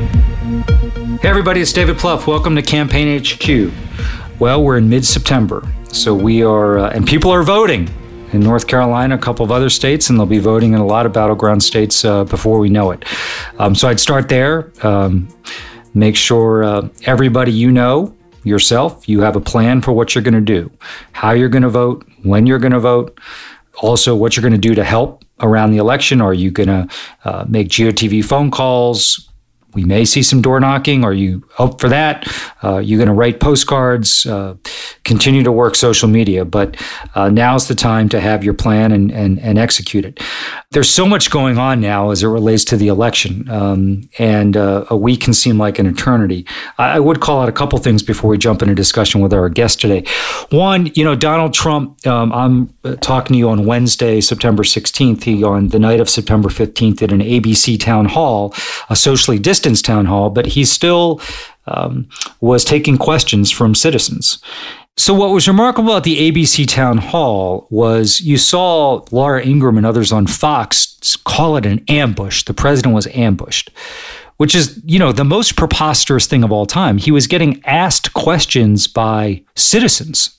Hey everybody, it's David Pluff. Welcome to Campaign HQ. Well, we're in mid-September, so we are, and people are voting in North Carolina, a couple of other states, and they'll be voting in a lot of battleground states before we know it. So I'd start there. Make sure everybody you know, yourself, you have a plan for what you're going to do, how you're going to vote, when you're going to vote, also what you're going to do to help around the election. Are you going to make GOTV phone calls? We may see some door knocking. Are you up for that? You're going to write postcards, continue to work social media, but now's the time to have your plan and execute it. There's so much going on now as it relates to the election, and a week can seem like an eternity. I would call out a couple things before we jump into discussion with our guest today. One, Donald Trump, I'm talking to you on Wednesday, September 16th. He, on the night of September 15th, at an ABC town hall, a socially distanced town hall, but he still was taking questions from citizens. So what was remarkable at the ABC town hall was you saw Laura Ingraham and others on Fox call it an ambush. The president was ambushed, which is, the most preposterous thing of all time. He was getting asked questions by citizens.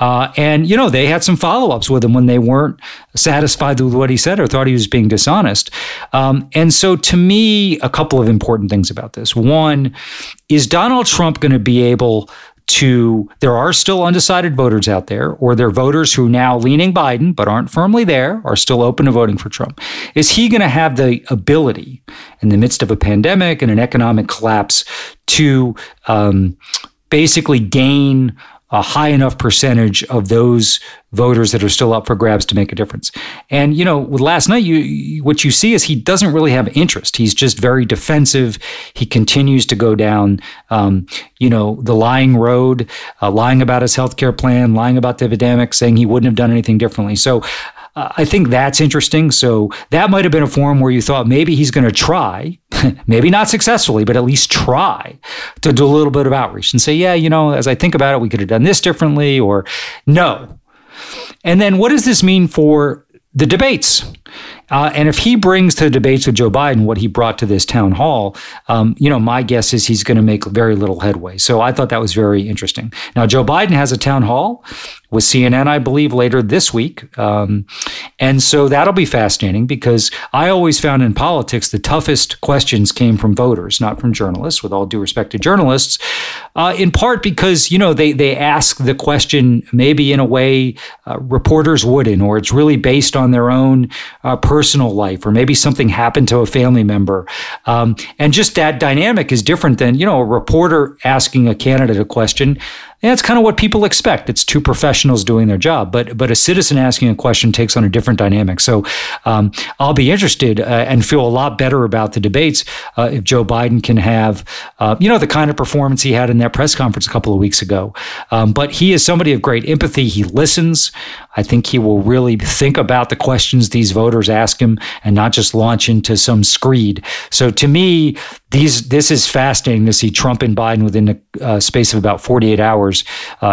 And they had some follow-ups with him when they weren't satisfied with what he said or thought he was being dishonest. And so to me, a couple of important things about this. One, is Donald Trump going to be able to, there are still undecided voters out there, or there are voters who are now leaning Biden but aren't firmly there, are still open to voting for Trump. Is he going to have the ability in the midst of a pandemic and an economic collapse to basically gain a high enough percentage of those voters that are still up for grabs to make a difference? And, with last night, what you see is he doesn't really have interest. He's just very defensive. He continues to go down, the lying road, lying about his healthcare plan, lying about the epidemic, saying he wouldn't have done anything differently. So I think that's interesting. So that might have been a forum where you thought maybe he's going to try, maybe not successfully, but at least try to do a little bit of outreach and say, yeah, as I think about it, we could have done this differently, or no. And then what does this mean for the debates? And if he brings to the debates with Joe Biden what he brought to this town hall, my guess is he's going to make very little headway. So I thought that was very interesting. Now, Joe Biden has a town hall with CNN, I believe, later this week. And so that'll be fascinating, because I always found in politics the toughest questions came from voters, not from journalists, with all due respect to journalists, in part because, they ask the question maybe in a way reporters wouldn't, or it's really based on their own personal life, or maybe something happened to a family member. And just that dynamic is different than, a reporter asking a candidate a question. And that's kind of what people expect. It's two professionals doing their job, but a citizen asking a question takes on a different dynamic. So I'll be interested and feel a lot better about the debates if Joe Biden can have, the kind of performance he had in that press conference a couple of weeks ago. But he is somebody of great empathy. He listens. I think he will really think about the questions these voters ask him and not just launch into some screed. So to me, this is fascinating to see Trump and Biden within the space of about 48 hours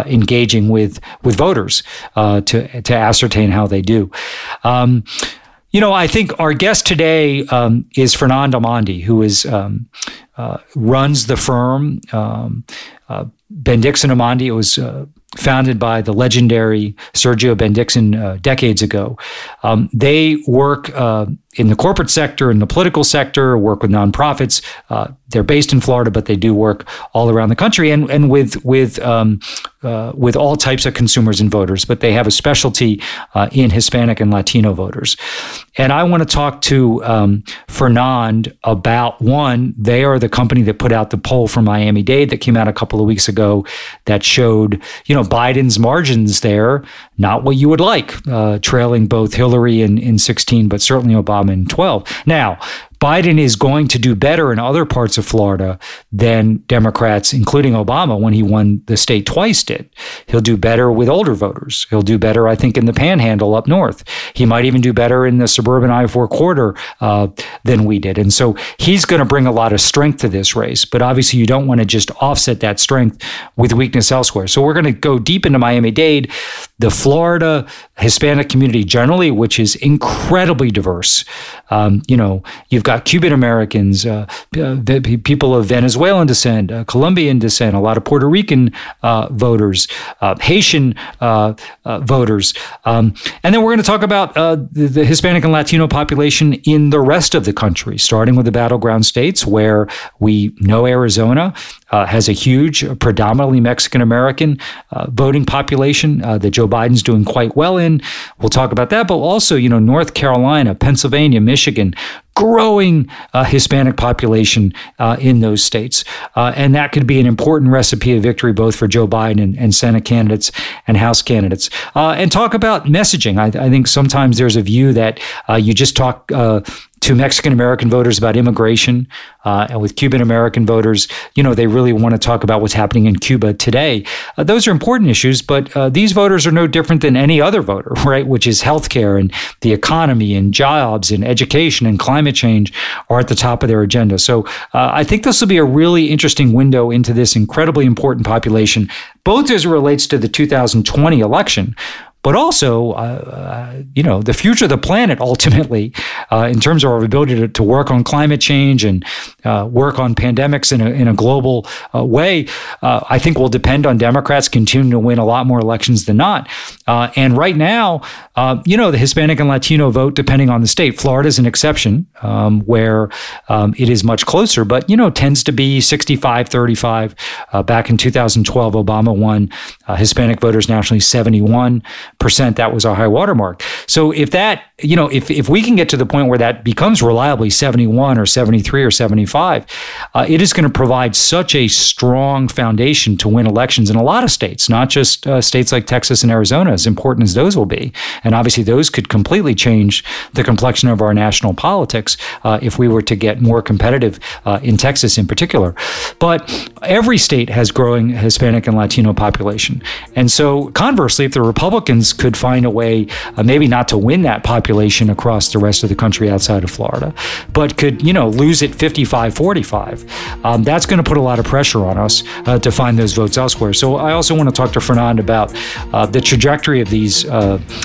engaging with voters to ascertain how they do. I think our guest today is Fernand Amandi, who is runs the firm Bendixson Amandi. It was founded by the legendary Sergio Bendixson decades ago. They work in the corporate sector, in the political sector, work with nonprofits. They're based in Florida, but they do work all around the country and with all types of consumers and voters. But they have a specialty in Hispanic and Latino voters. And I want to talk to Fernand about, one, they are the company that put out the poll for Miami-Dade that came out a couple of weeks ago that showed, you know, Biden's margins there, not what you would like, trailing both Hillary in 16, but certainly Obama in 12. Now, Biden is going to do better in other parts of Florida than Democrats, including Obama, when he won the state twice did. He'll do better with older voters. He'll do better, I think, in the panhandle up north. He might even do better in the suburban I-4 corridor than we did. And so he's going to bring a lot of strength to this race. But obviously, you don't want to just offset that strength with weakness elsewhere. So we're going to go deep into Miami-Dade, the Florida Hispanic community generally, which is incredibly diverse. You know, you've got Cuban Americans, people of Venezuelan descent, Colombian descent, a lot of Puerto Rican voters, Haitian voters. And then we're going to talk about the Hispanic and Latino population in the rest of the country, starting with the battleground states where we know Arizona has a huge, predominantly Mexican-American voting population that Joe Biden's doing quite well in. We'll talk about that, but also, you know, North Carolina, Pennsylvania, Michigan, growing Hispanic population in those states. And that could be an important recipe of victory, both for Joe Biden and Senate candidates and House candidates. And talk about messaging. I think sometimes there's a view that you just talk to Mexican-American voters about immigration, and with Cuban-American voters, you know, they really want to talk about what's happening in Cuba today. Those are important issues, but these voters are no different than any other voter, right? Which is healthcare and the economy and jobs and education and climate change are at the top of their agenda. So I think this will be a really interesting window into this incredibly important population, both as it relates to the 2020 election, but also, you know, the future of the planet ultimately in terms of our ability to work on climate change and work on pandemics in a global way, I think will depend on Democrats continuing to win a lot more elections than not. And right now, you know, the Hispanic and Latino vote, depending on the state, Florida is an exception where it is much closer, but, you know, tends to be 65-35. Back in 2012, Obama won Hispanic voters nationally 71%. That was our high watermark. So if that, you know, if we can get to the point where that becomes reliably 71 or 73 or 75, it is going to provide such a strong foundation to win elections in a lot of states, not just states like Texas and Arizona, as important as those will be. And obviously those could completely change the complexion of our national politics if we were to get more competitive in Texas in particular. But every state has growing Hispanic and Latino population. And so conversely, if the Republicans could find a way, maybe not to win that population across the rest of the country outside of Florida, but could, you know, lose it 55-45. That's going to put a lot of pressure on us to find those votes elsewhere. So I also want to talk to Fernand about the trajectory of these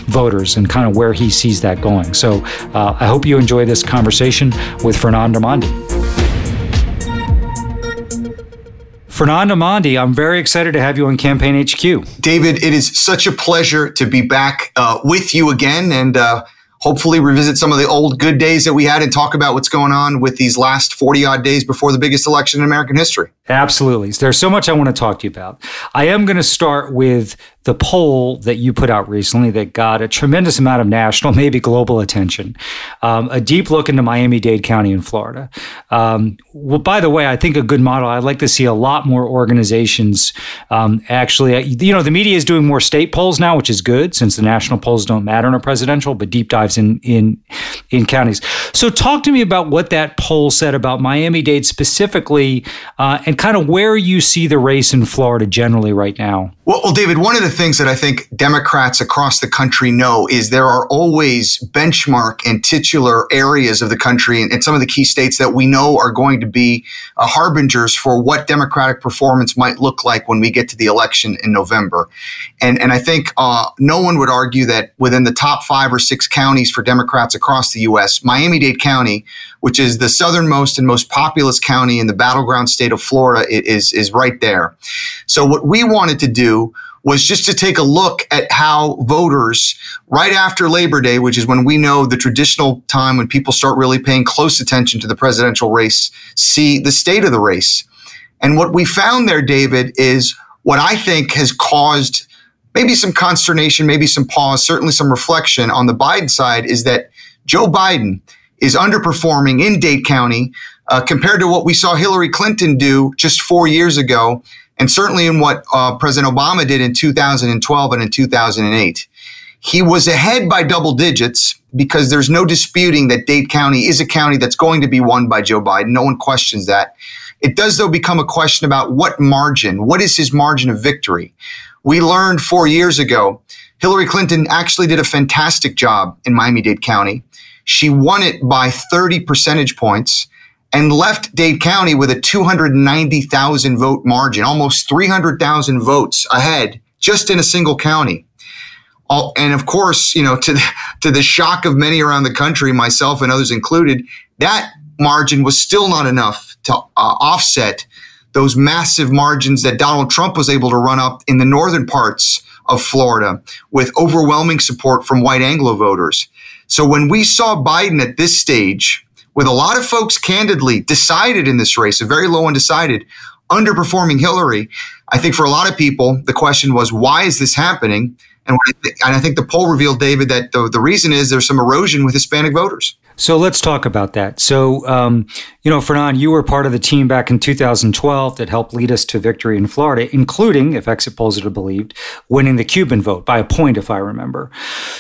voters and kind of where he sees that going. So I hope you enjoy this conversation with Fernand Amandi. Fernand Amandi, I'm very excited to have you on Campaign HQ. David, it is such a pleasure to be back with you again and hopefully revisit some of the old good days that we had and talk about what's going on with these last 40-odd days before the biggest election in American history. Absolutely. There's so much I want to talk to you about. I am going to start with the poll that you put out recently that got a tremendous amount of national, maybe global attention, a deep look into Miami-Dade County in Florida. Well, by the way, I think a good model, I'd like to see a lot more organizations actually, you know, the media is doing more state polls now, which is good since the national polls don't matter in a presidential, but deep dives in counties. So talk to me about what that poll said about Miami-Dade specifically and kind of where you see the race in Florida generally right now. Well, David, one of the things that I think Democrats across the country know is there are always benchmark and titular areas of the country and some of the key states that we know are going to be harbingers for what Democratic performance might look like when we get to the election in November. And I think no one would argue that within the top 5 or 6 counties for Democrats across the U.S., Miami-Dade County, which is the southernmost and most populous county in the battleground state of Florida, is right there. So what we wanted to do was just to take a look at how voters right after Labor Day, which is when we know the traditional time when people start really paying close attention to the presidential race, see the state of the race. And what we found there, David, is what I think has caused maybe some consternation, maybe some pause, certainly some reflection on the Biden side is that Joe Biden is underperforming in Dade County compared to what we saw Hillary Clinton do just 4 years ago, and certainly in what President Obama did in 2012 and in 2008. He was ahead by double digits because there's no disputing that Dade County is a county that's going to be won by Joe Biden. No one questions that. It does, though, become a question about what margin, what is his margin of victory? We learned 4 years ago, Hillary Clinton actually did a fantastic job in Miami-Dade County. She won it by 30 percentage points and left Dade County with a 290,000 vote margin, almost 300,000 votes ahead just in a single county. And of course, you know, to the shock of many around the country, myself and others included, that margin was still not enough to offset those massive margins that Donald Trump was able to run up in the northern parts of Florida with overwhelming support from white Anglo voters. So when we saw Biden at this stage, with a lot of folks candidly decided in this race, a very low undecided, underperforming Hillary, I think for a lot of people, the question was, why is this happening? And I think the poll revealed, David, that the reason is there's some erosion with Hispanic voters. So let's talk about that. So, you know, Fernand, you were part of the team back in 2012 that helped lead us to victory in Florida, including, if exit polls are to be believed, winning the Cuban vote by a point, if I remember.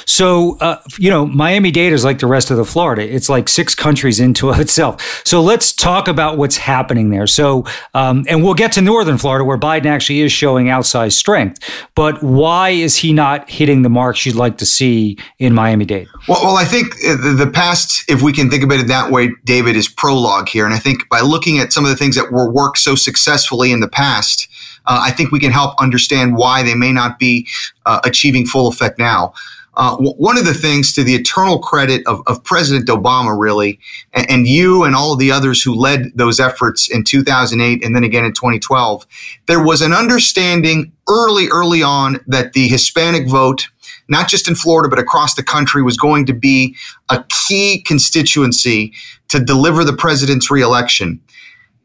So, you know, Miami-Dade is like the rest of the Florida. It's like six countries into itself. So let's talk about what's happening there. So, and we'll get to northern Florida, where Biden actually is showing outsized strength. But why is he not hitting the marks you'd like to see in Miami-Dade? Well, I think the past, if we can think about it that way, David, is prologue here. And I think by looking at some of the things that were worked so successfully in the past, I think we can help understand why they may not be achieving full effect now. One of the things, to the eternal credit of President Obama, really, and you and all of the others who led those efforts in 2008 and then again in 2012, there was an understanding early on that the Hispanic vote, not just in Florida, but across the country, was going to be a key constituency to deliver the president's reelection.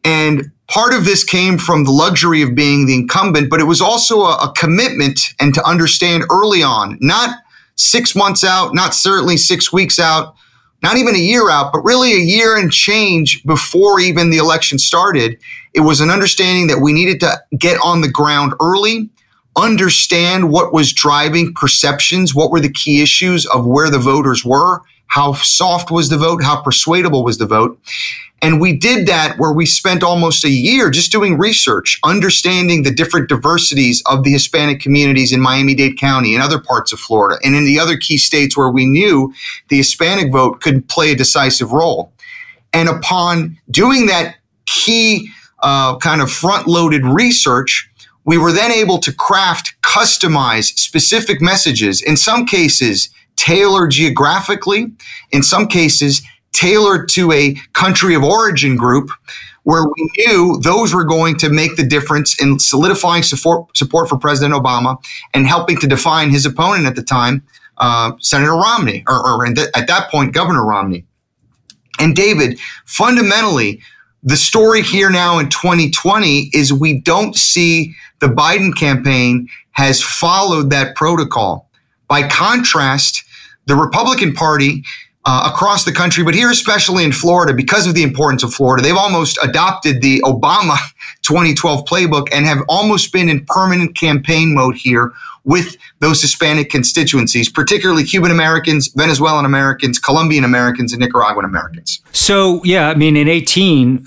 And part of this came from the luxury of being the incumbent, but it was also a commitment and to understand early on, not 6 months out, not certainly 6 weeks out, not even a year out, but really a year and change before even the election started. It was an understanding that we needed to get on the ground early, understand what was driving perceptions, what were the key issues of where the voters were, how soft was the vote, how persuadable was the vote. And we did that where we spent almost a year just doing research, understanding the different diversities of the Hispanic communities in Miami-Dade County and other parts of Florida and in the other key states where we knew the Hispanic vote could play a decisive role. And upon doing that key kind of front-loaded research, we were then able to craft, customize specific messages, in some cases tailored geographically, in some cases tailored to a country of origin group, where we knew those were going to make the difference in solidifying support for President Obama and helping to define his opponent at the time, Senator Romney, or at that point, Governor Romney. And David, fundamentally, the story here now in 2020 is we don't see the Biden campaign has followed that protocol. By contrast, the Republican Party across the country, but here especially in Florida, because of the importance of Florida, they've almost adopted the Obama 2012 playbook and have almost been in permanent campaign mode here with those Hispanic constituencies, particularly Cuban Americans, Venezuelan Americans, Colombian Americans, and Nicaraguan Americans. So, yeah, I mean, in 18,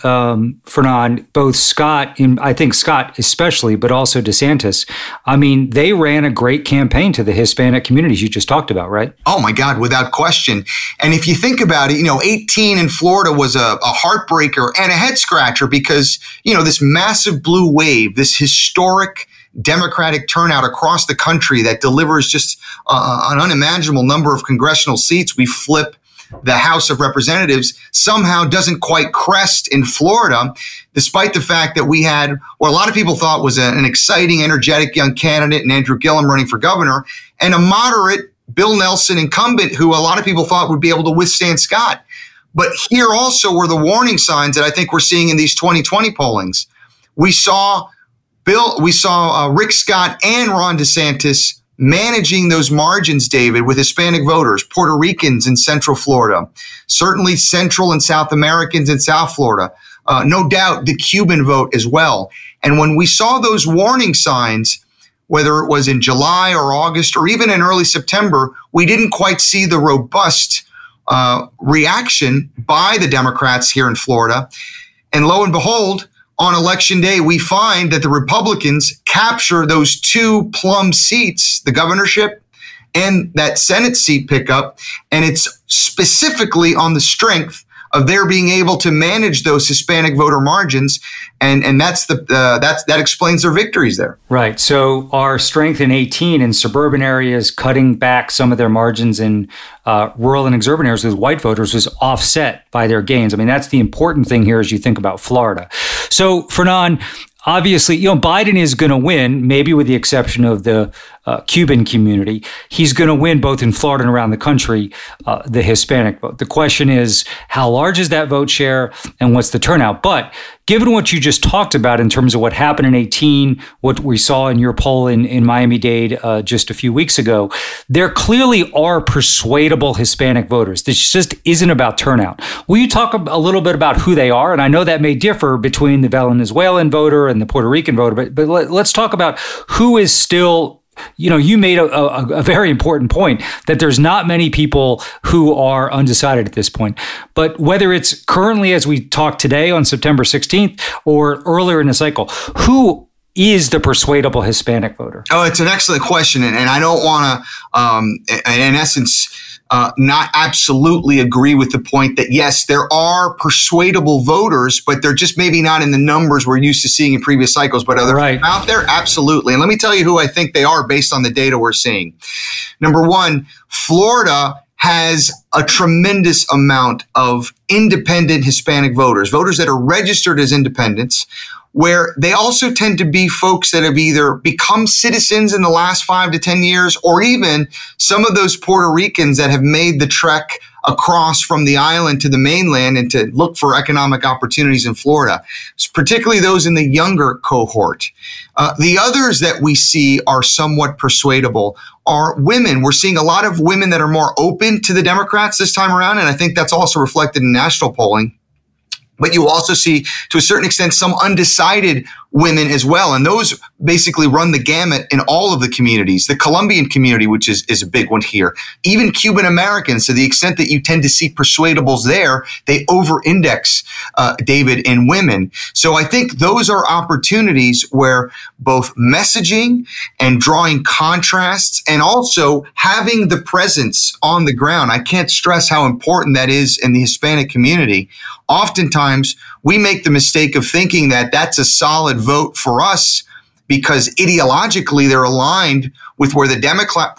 Fernand, both Scott, and I think Scott especially, but also DeSantis, I mean, they ran a great campaign to the Hispanic communities you just talked about, right? Oh, my God, without question. And if you think about it, you know, 18 in Florida was a heartbreaker and a head scratcher because, you know, this massive blue wave, this historic Democratic turnout across the country that delivers just an unimaginable number of congressional seats. We flip the House of Representatives somehow doesn't quite crest in Florida, despite the fact that we had what a lot of people thought was an exciting, energetic young candidate in Andrew Gillum running for governor, and a moderate Bill Nelson incumbent who a lot of people thought would be able to withstand Scott. But here also were the warning signs that I think we're seeing in these 2020 pollings. We saw Rick Scott and Ron DeSantis managing those margins, David, with Hispanic voters, Puerto Ricans in Central Florida, certainly Central and South Americans in South Florida, no doubt the Cuban vote as well. And when we saw those warning signs, whether it was in July or August or even in early September, we didn't quite see the robust reaction by the Democrats here in Florida. And lo and behold, on election day, we find that the Republicans capture those two plum seats, the governorship and that Senate seat pickup. And it's specifically on the strength of their being able to manage those Hispanic voter margins. And that explains their victories there. Right. So our strength in 18 in suburban areas, cutting back some of their margins in rural and exurban areas with white voters was offset by their gains. I mean, that's the important thing here as you think about Florida. So, Fernand, obviously, Biden is going to win, maybe with the exception of the Cuban community. He's going to win both in Florida and around the country, the Hispanic vote. The question is, how large is that vote share and what's the turnout? But given what you just talked about in terms of what happened in 18, what we saw in your poll in Miami-Dade just a few weeks ago, there clearly are persuadable Hispanic voters. This just isn't about turnout. Will you talk a little bit about who they are? And I know that may differ between the Venezuelan voter and the Puerto Rican voter, but let's talk about who is still, you made a very important point that there's not many people who are undecided at this point. But whether it's currently as we talk today on September 16th or earlier in the cycle, who is the persuadable Hispanic voter? Oh, it's an excellent question. And I don't want to, in essence, not absolutely agree with the point that, yes, there are persuadable voters, but they're just maybe not in the numbers we're used to seeing in previous cycles. But are there out there? Absolutely. And let me tell you who I think they are based on the data we're seeing. Number one, Florida has a tremendous amount of independent Hispanic voters, voters that are registered as independents, where they also tend to be folks that have either become citizens in the last 5 to 10 years, or even some of those Puerto Ricans that have made the trek across from the island to the mainland and to look for economic opportunities in Florida, particularly those in the younger cohort. The others that we see are somewhat persuadable are women. We're seeing a lot of women that are more open to the Democrats this time around, and I think that's also reflected in national polling. But you also see, to a certain extent, some undecided women as well. And those basically run the gamut in all of the communities. The Colombian community, which is a big one here. Even Cuban Americans, to the extent that you tend to see persuadables there, they over-index, David, in women. So I think those are opportunities where both messaging and drawing contrasts and also having the presence on the ground. I can't stress how important that is in the Hispanic community. Oftentimes, we make the mistake of thinking that that's a solid vote for us because ideologically they're aligned with where the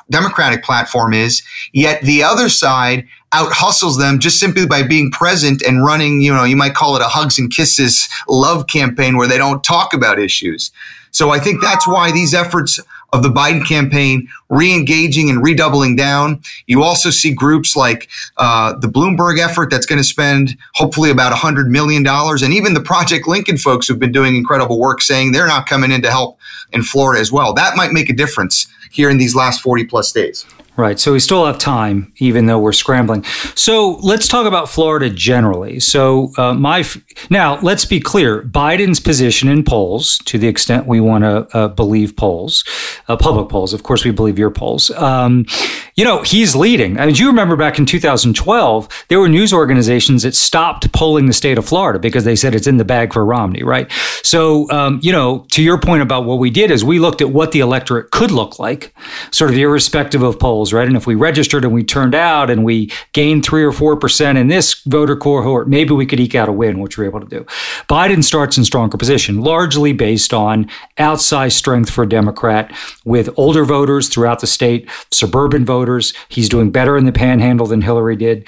Democratic platform is, yet the other side out-hustles them just simply by being present and running, you might call it a hugs and kisses love campaign where they don't talk about issues. So I think that's why these efforts of the Biden campaign re-engaging and redoubling down. You also see groups like the Bloomberg effort that's going to spend hopefully about $100 million. And even the Project Lincoln folks who've been doing incredible work saying they're not coming in to help in Florida as well. That might make a difference here in these last 40 plus days. Right. So we still have time, even though we're scrambling. So let's talk about Florida generally. So now, let's be clear. Biden's position in polls, to the extent we want to believe polls, public polls. Of course, we believe your polls. He's leading. I mean, do you remember back in 2012, there were news organizations that stopped polling the state of Florida because they said it's in the bag for Romney, right? So, to your point about what we did is we looked at what the electorate could look like, sort of irrespective of polls. Right. And if we registered and we turned out and we gained 3 or 4% in this voter cohort, maybe we could eke out a win, which we're able to do. Biden starts in stronger position, largely based on outsized strength for a Democrat with older voters throughout the state, suburban voters. He's doing better in the panhandle than Hillary did.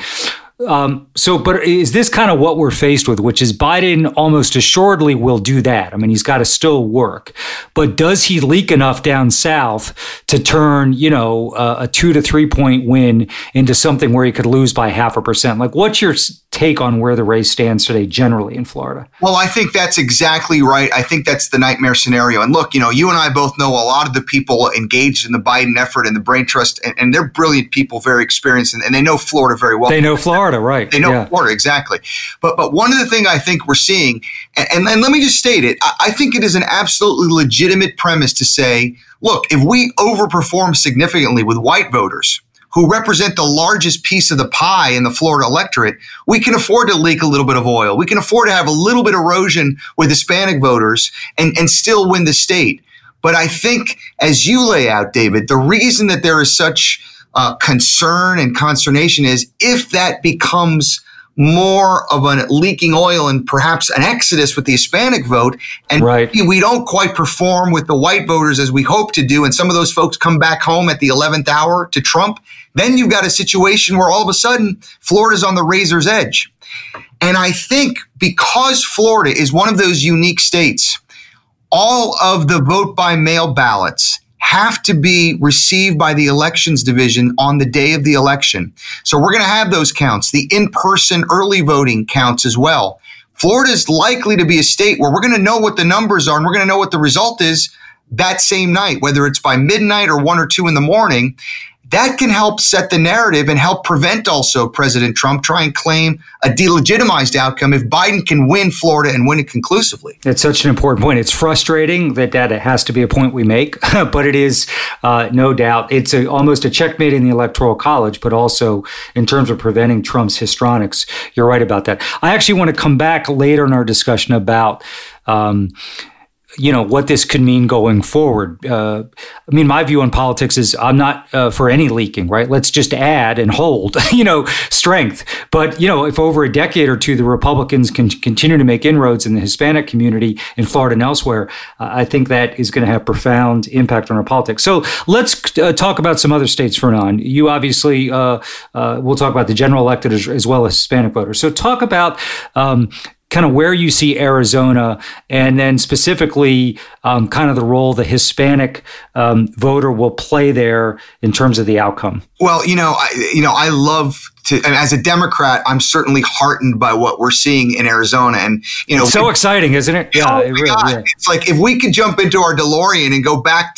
But is this kind of what we're faced with, which is Biden almost assuredly will do that? I mean, he's got to still work, but does he leak enough down south to turn, a 2 to 3 point win into something where he could lose by 0.5%? Like, what's your take on where the race stands today generally in Florida? Well, I think that's exactly right. I think that's the nightmare scenario. And look, you and I both know a lot of the people engaged in the Biden effort and the brain trust, and they're brilliant people, very experienced, and they know Florida very well. They know Florida, right? They know Florida, exactly. But one of the things I think we're seeing, and let me just state it, I think it is an absolutely legitimate premise to say, look, if we overperform significantly with white voters who represent the largest piece of the pie in the Florida electorate, we can afford to leak a little bit of oil. We can afford to have a little bit of erosion with Hispanic voters and still win the state. But I think, as you lay out, David, the reason that there is such concern and consternation is if that becomes more of a leaking oil and perhaps an exodus with the Hispanic vote, and we don't quite perform with the white voters as we hope to do, and some of those folks come back home at the 11th hour to Trump, then you've got a situation where all of a sudden Florida's on the razor's edge. And I think because Florida is one of those unique states, all of the vote-by-mail ballots have to be received by the elections division on the day of the election. So we're going to have those counts, the in-person early voting counts as well. Florida is likely to be a state where we're going to know what the numbers are and we're going to know what the result is that same night, whether it's by midnight or 1 or 2 in the morning. That can help set the narrative and help prevent also President Trump try and claim a delegitimized outcome if Biden can win Florida and win it conclusively. It's such an important point. It's frustrating that it has to be a point we make, but it is no doubt. It's almost a checkmate in the Electoral College, but also in terms of preventing Trump's histrionics. You're right about that. I actually want to come back later in our discussion about what this could mean going forward. My view on politics is I'm not for any leaking, right? Let's just add and hold, strength. But, if over a decade or two, the Republicans can continue to make inroads in the Hispanic community in Florida and elsewhere, I think that is going to have profound impact on our politics. So let's talk about some other states, Fernand. You obviously, we'll talk about the general elected as well as Hispanic voters. So talk about kind of where you see Arizona, and then specifically kind of the role the Hispanic voter will play there in terms of the outcome. Well, I love to, and as a Democrat, I'm certainly heartened by what we're seeing in Arizona. And, it's so exciting, isn't it? Yeah, it really is. It's like if we could jump into our DeLorean and go back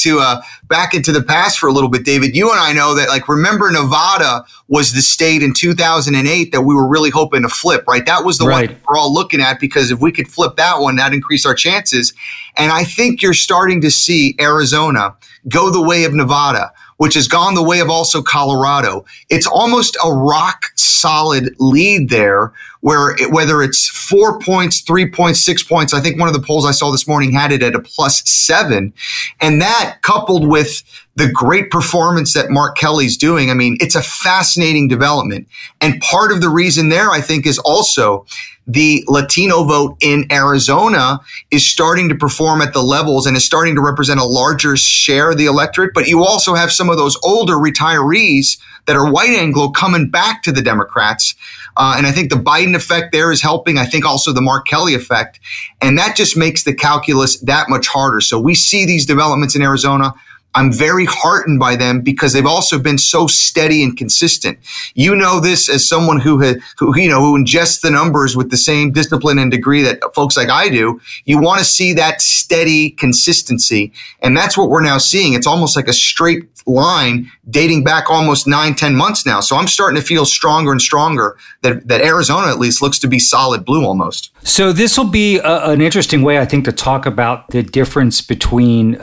into the past for a little bit, David, you and I know that, remember Nevada was the state in 2008 that we were really hoping to flip, right? That was the one we're all looking at, because if we could flip that one, that'd increase our chances. And I think you're starting to see Arizona go the way of Nevada, which has gone the way of also Colorado. It's almost a rock solid lead there, where whether it's 4 points, 3 points, 6 points, I think one of the polls I saw this morning had it at a +7. And that, coupled with the great performance that Mark Kelly's doing, it's a fascinating development. And part of the reason there, I think, is also the Latino vote in Arizona is starting to perform at the levels and is starting to represent a larger share of the electorate. But you also have some of those older retirees that are white Anglo coming back to the Democrats. And I think the Biden effect there is helping. I think also the Mark Kelly effect. And that just makes the calculus that much harder. So we see these developments in Arizona. I'm very heartened by them because they've also been so steady and consistent. You know this as someone who ingests the numbers with the same discipline and degree that folks like I do. You want to see that steady consistency. And that's what we're now seeing. It's almost like a straight line dating back almost 9-10 months now. So I'm starting to feel stronger and stronger that Arizona at least looks to be solid blue almost. So this will be an interesting way, I think, to talk about the difference between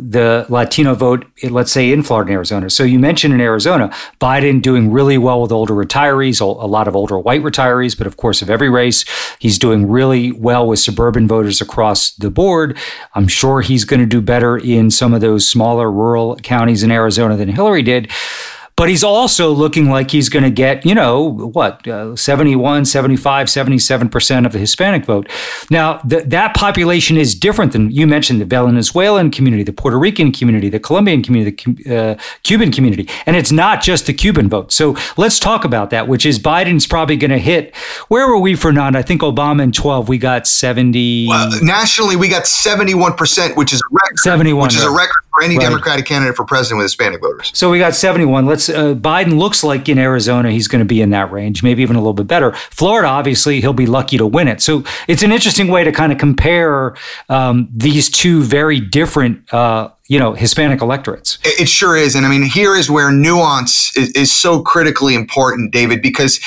the Latino vote, let's say, in Florida and Arizona. So you mentioned in Arizona, Biden doing really well with older retirees, a lot of older white retirees, but of course of every race. He's doing really well with suburban voters across the board. I'm sure he's going to do better in some of those smaller rural counties in Arizona than Hillary did. But he's also looking like he's going to get, 71, 75, 77% of the Hispanic vote. Now, that population is different than you mentioned, the Venezuelan community, the Puerto Rican community, the Colombian community, the Cuban community. And it's not just the Cuban vote. So let's talk about that, which is Biden's probably going to hit. Where were we, Fernand? I think Obama in 12, we got 70. Well, nationally, we got 71%, which is a record. 71. Which is a record for any Democratic candidate for president with Hispanic voters. So we got 71. Biden looks like in Arizona, he's going to be in that range, maybe even a little bit better. Florida, obviously, he'll be lucky to win it. So it's an interesting way to kind of compare these two very different, Hispanic electorates. It sure is. And I mean, here is where nuance is so critically important, David, because,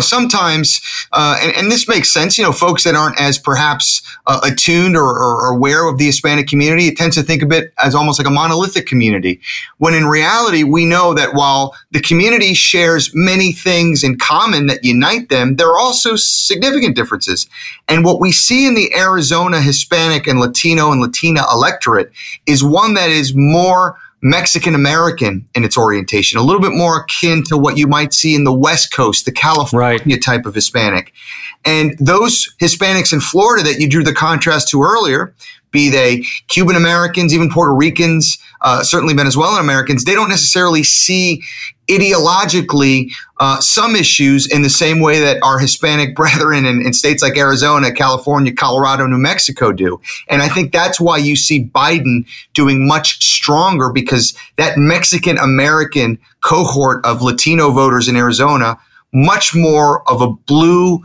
sometimes, and this makes sense, folks that aren't as perhaps attuned or aware of the Hispanic community, it tends to think of it as almost like a monolithic community. When in reality, we know that while the community shares many things in common that unite them, there are also significant differences. And what we see in the Arizona Hispanic and Latino and Latina electorate is one that is more Mexican-American in its orientation, a little bit more akin to what you might see in the West Coast, the California type of Hispanic. And those Hispanics in Florida that you drew the contrast to earlier, be they Cuban Americans, even Puerto Ricans, certainly Venezuelan Americans, they don't necessarily see ideologically some issues in the same way that our Hispanic brethren in states like Arizona, California, Colorado, New Mexico do. And I think that's why you see Biden doing much stronger, because that Mexican American cohort of Latino voters in Arizona, much more of a blue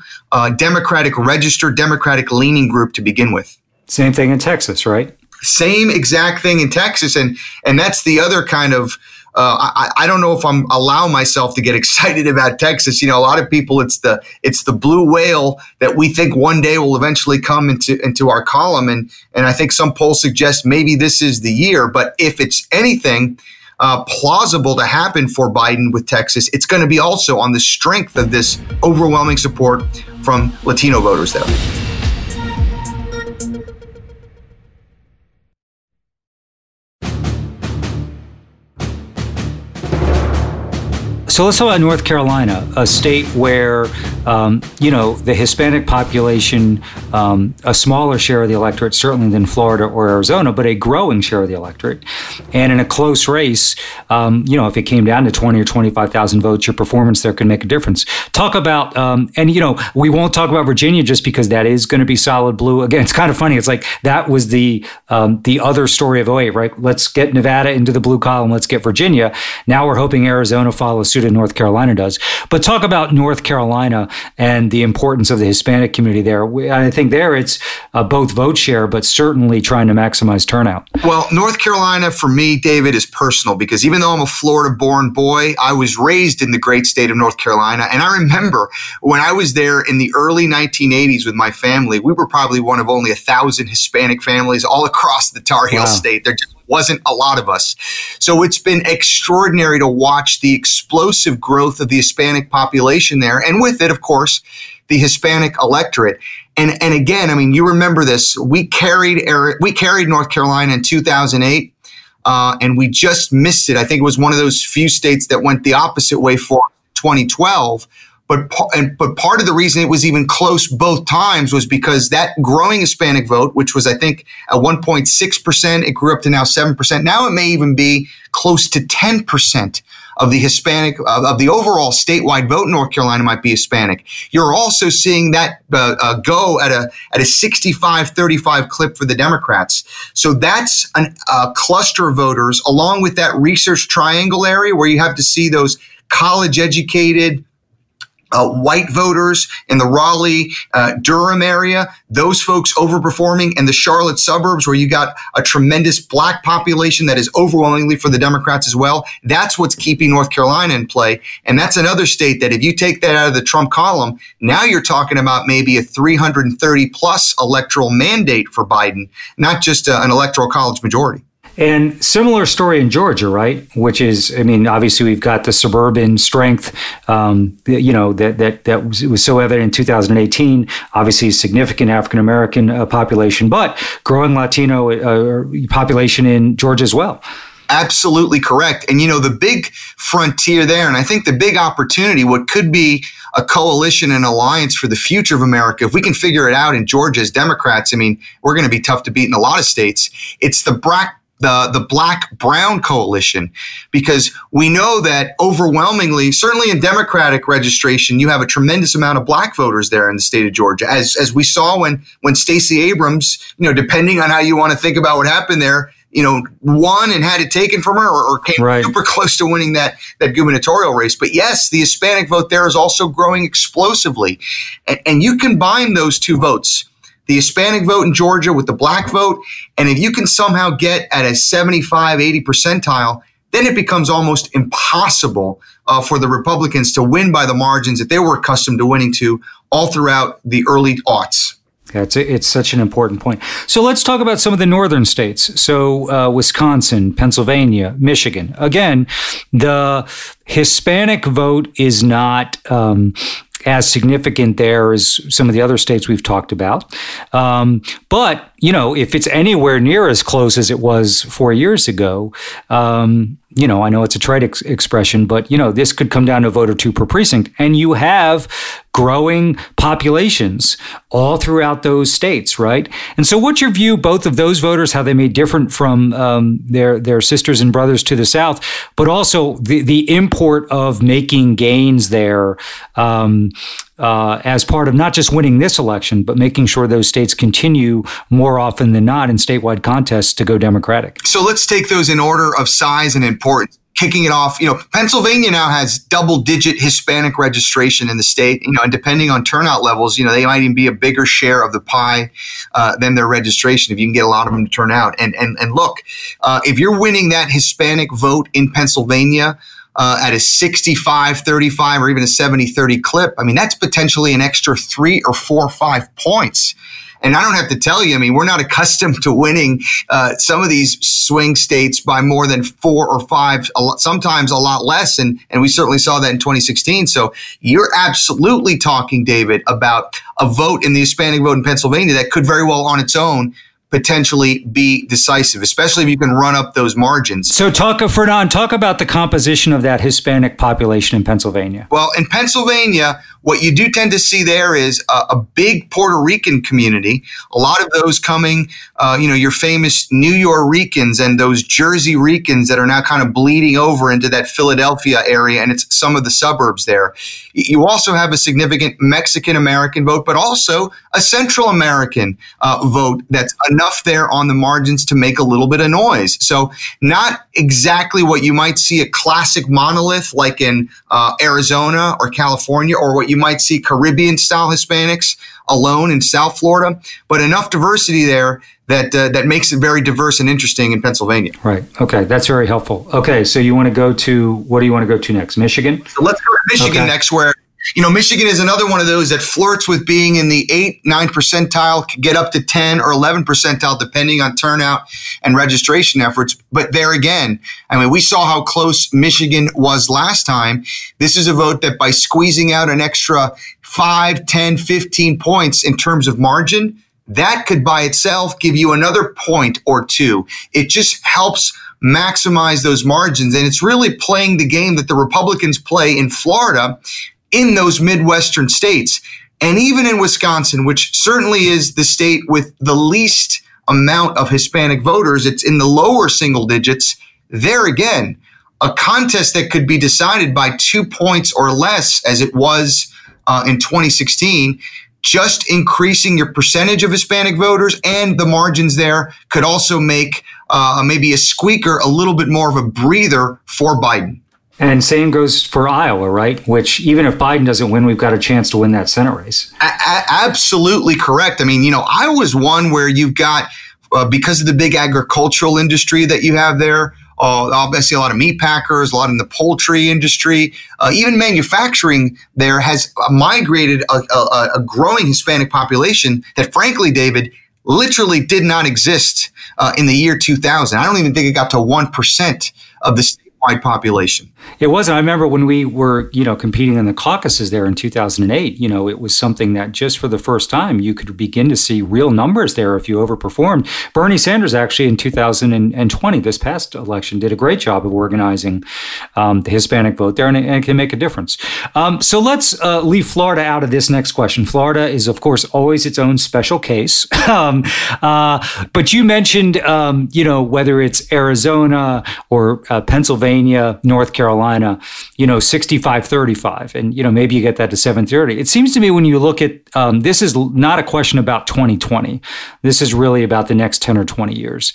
Democratic registered, Democratic leaning group to begin with. Same thing in Texas, right? Same exact thing in Texas. And that's the other kind of, I don't know if I'm allow myself to get excited about Texas. A lot of people, it's the blue whale that we think one day will eventually come into our column. And I think some polls suggest maybe this is the year. But if it's anything plausible to happen for Biden with Texas, it's going to be also on the strength of this overwhelming support from Latino voters there. So let's talk about North Carolina, a state where, the Hispanic population, a smaller share of the electorate, certainly than Florida or Arizona, but a growing share of the electorate. And in a close race, if it came down to 20 or 25,000 votes, your performance there could make a difference. Talk about, we won't talk about Virginia just because that is going to be solid blue. Again, it's kind of funny. It's like that was the other story of 08, right? Let's get Nevada into the blue column. Let's get Virginia. Now we're hoping Arizona follows suit. North Carolina does. But talk about North Carolina and the importance of the Hispanic community there. I think there it's both vote share, but certainly trying to maximize turnout. Well, North Carolina for me, David, is personal because even though I'm a Florida-born boy, I was raised in the great state of North Carolina. And I remember when I was there in the early 1980s with my family, we were probably one of only 1,000 Hispanic families all across the Tar Heel state. There just wasn't a lot of us. So it's been extraordinary to watch the explosive growth of the Hispanic population there. And with it, of course, the Hispanic electorate. And again, I mean, you remember this. We carried North Carolina in 2008, and we just missed it. I think it was one of those few states that went the opposite way for 2012. But part of the reason it was even close both times was because that growing Hispanic vote, which was, I think, at 1.6%, it grew up to now 7%. Now it may even be close to 10% of the Hispanic, of the overall statewide vote in North Carolina might be Hispanic. You're also seeing that go at a 65-35 clip for the Democrats. So that's a cluster of voters, along with that research triangle area where you have to see those college-educated white voters in the Raleigh, Durham area, those folks overperforming, and the Charlotte suburbs where you got a tremendous black population that is overwhelmingly for the Democrats as well. That's what's keeping North Carolina in play. And that's another state that if you take that out of the Trump column, now you're talking about maybe a 330 plus electoral mandate for Biden, not just an electoral college majority. And similar story in Georgia, right? Which is, obviously we've got the suburban strength, that was so evident in 2018. Obviously, significant African American population, but growing Latino population in Georgia as well. absolutely correct. And, you know, the big frontier there, and I think the big opportunity, what could be a coalition and alliance for the future of America, if we can figure it out in Georgia as Democrats, I mean, we're going to be tough to beat in a lot of states. It's the black-brown coalition, because we know that overwhelmingly, certainly in Democratic registration, you have a tremendous amount of black voters there in the state of Georgia, as we saw when Stacey Abrams, you know, depending on how you want to think about what happened there, you know, won and had it taken from her, or came right super close to winning that gubernatorial race. But yes, the Hispanic vote there is also growing explosively. And you combine those two votes, the Hispanic vote in Georgia with the black vote, and if you can somehow get at a 75, 80 percentile, then it becomes almost impossible for the Republicans to win by the margins that they were accustomed to winning to all throughout the early aughts. It's such an important point. So let's talk about some of the northern states. So Wisconsin, Pennsylvania, Michigan. Again, the Hispanic vote is not as significant there as some of the other states we've talked about. But, you know, if it's anywhere near as close as it was 4 years ago, you know, I know it's a trite expression, but, you know, this could come down to a vote or two per precinct. And you have growing populations all throughout those states, right? And so what's your view, both of those voters, how they may be different from their sisters and brothers to the South, but also the import of making gains there as part of not just winning this election, but making sure those states continue more often than not in statewide contests to go Democratic? So let's take those in order of size and importance. Kicking it off, you know, Pennsylvania now has double-digit Hispanic registration in the state, you know, and depending on turnout levels, you know, they might even be a bigger share of the pie than their registration if you can get a lot of them to turn out. And look, if you're winning that Hispanic vote in Pennsylvania at a 65-35 or even a 70-30 clip, I mean, that's potentially an extra 3 or 4 or 5 points. And I don't have to tell you, I mean, we're not accustomed to winning some of these swing states by more than 4 or 5, sometimes a lot less. And we certainly saw that in 2016. So you're absolutely talking, David, about a vote in the Hispanic vote in Pennsylvania that could very well on its own potentially be decisive, especially if you can run up those margins. So Fernand, talk about the composition of that Hispanic population in Pennsylvania. Well, in Pennsylvania, what you do tend to see there is a big Puerto Rican community, a lot of those coming, you know, your famous New York Ricans and those Jersey Ricans that are now kind of bleeding over into that Philadelphia area, and it's some of the suburbs there. You also have a significant Mexican-American vote, but also a Central American vote that's enough there on the margins to make a little bit of noise. So not exactly what you might see a classic monolith like in Arizona or California, or what you might see Caribbean-style Hispanics alone in South Florida, but enough diversity there that makes it very diverse and interesting in Pennsylvania. Right. Okay. That's very helpful. Okay. So you want to go to, what do you want to go to next? Michigan? So let's go to Michigan next, where, you know, Michigan is another one of those that flirts with being in the 8, 9 percentile, could get up to 10 or 11 percentile, depending on turnout and registration efforts. But there again, I mean, we saw how close Michigan was last time. This is a vote that by squeezing out an extra 5, 10, 15 points in terms of margin, that could by itself give you another point or two. It just helps maximize those margins. And it's really playing the game that the Republicans play in Florida, in those Midwestern states, and even in Wisconsin, which certainly is the state with the least amount of Hispanic voters. It's in the lower single digits. There again, a contest that could be decided by 2 points or less, as it was in 2016, just increasing your percentage of Hispanic voters and the margins there could also make maybe a squeaker a little bit more of a breather for Biden. And same goes for Iowa, right? Which even if Biden doesn't win, we've got a chance to win that Senate race. Absolutely correct. I mean, you know, Iowa's one where you've got, because of the big agricultural industry that you have there, obviously a lot of meat packers, a lot in the poultry industry, even manufacturing there has migrated a growing Hispanic population that, frankly, David, literally did not exist in the year 2000. I don't even think it got to 1% of the white population. It wasn't. I remember when we were, competing in the caucuses there in 2008, it was something that just for the first time you could begin to see real numbers there if you overperformed. Bernie Sanders actually in 2020, this past election, did a great job of organizing the Hispanic vote there, and it can make a difference. So let's leave Florida out of this next question. Florida is, of course, always its own special case. But you mentioned, whether it's Arizona or Pennsylvania, North Carolina, 65-35, and, maybe you get that to 7-30. It seems to me when you look at, this is not a question about 2020. This is really about the next 10 or 20 years.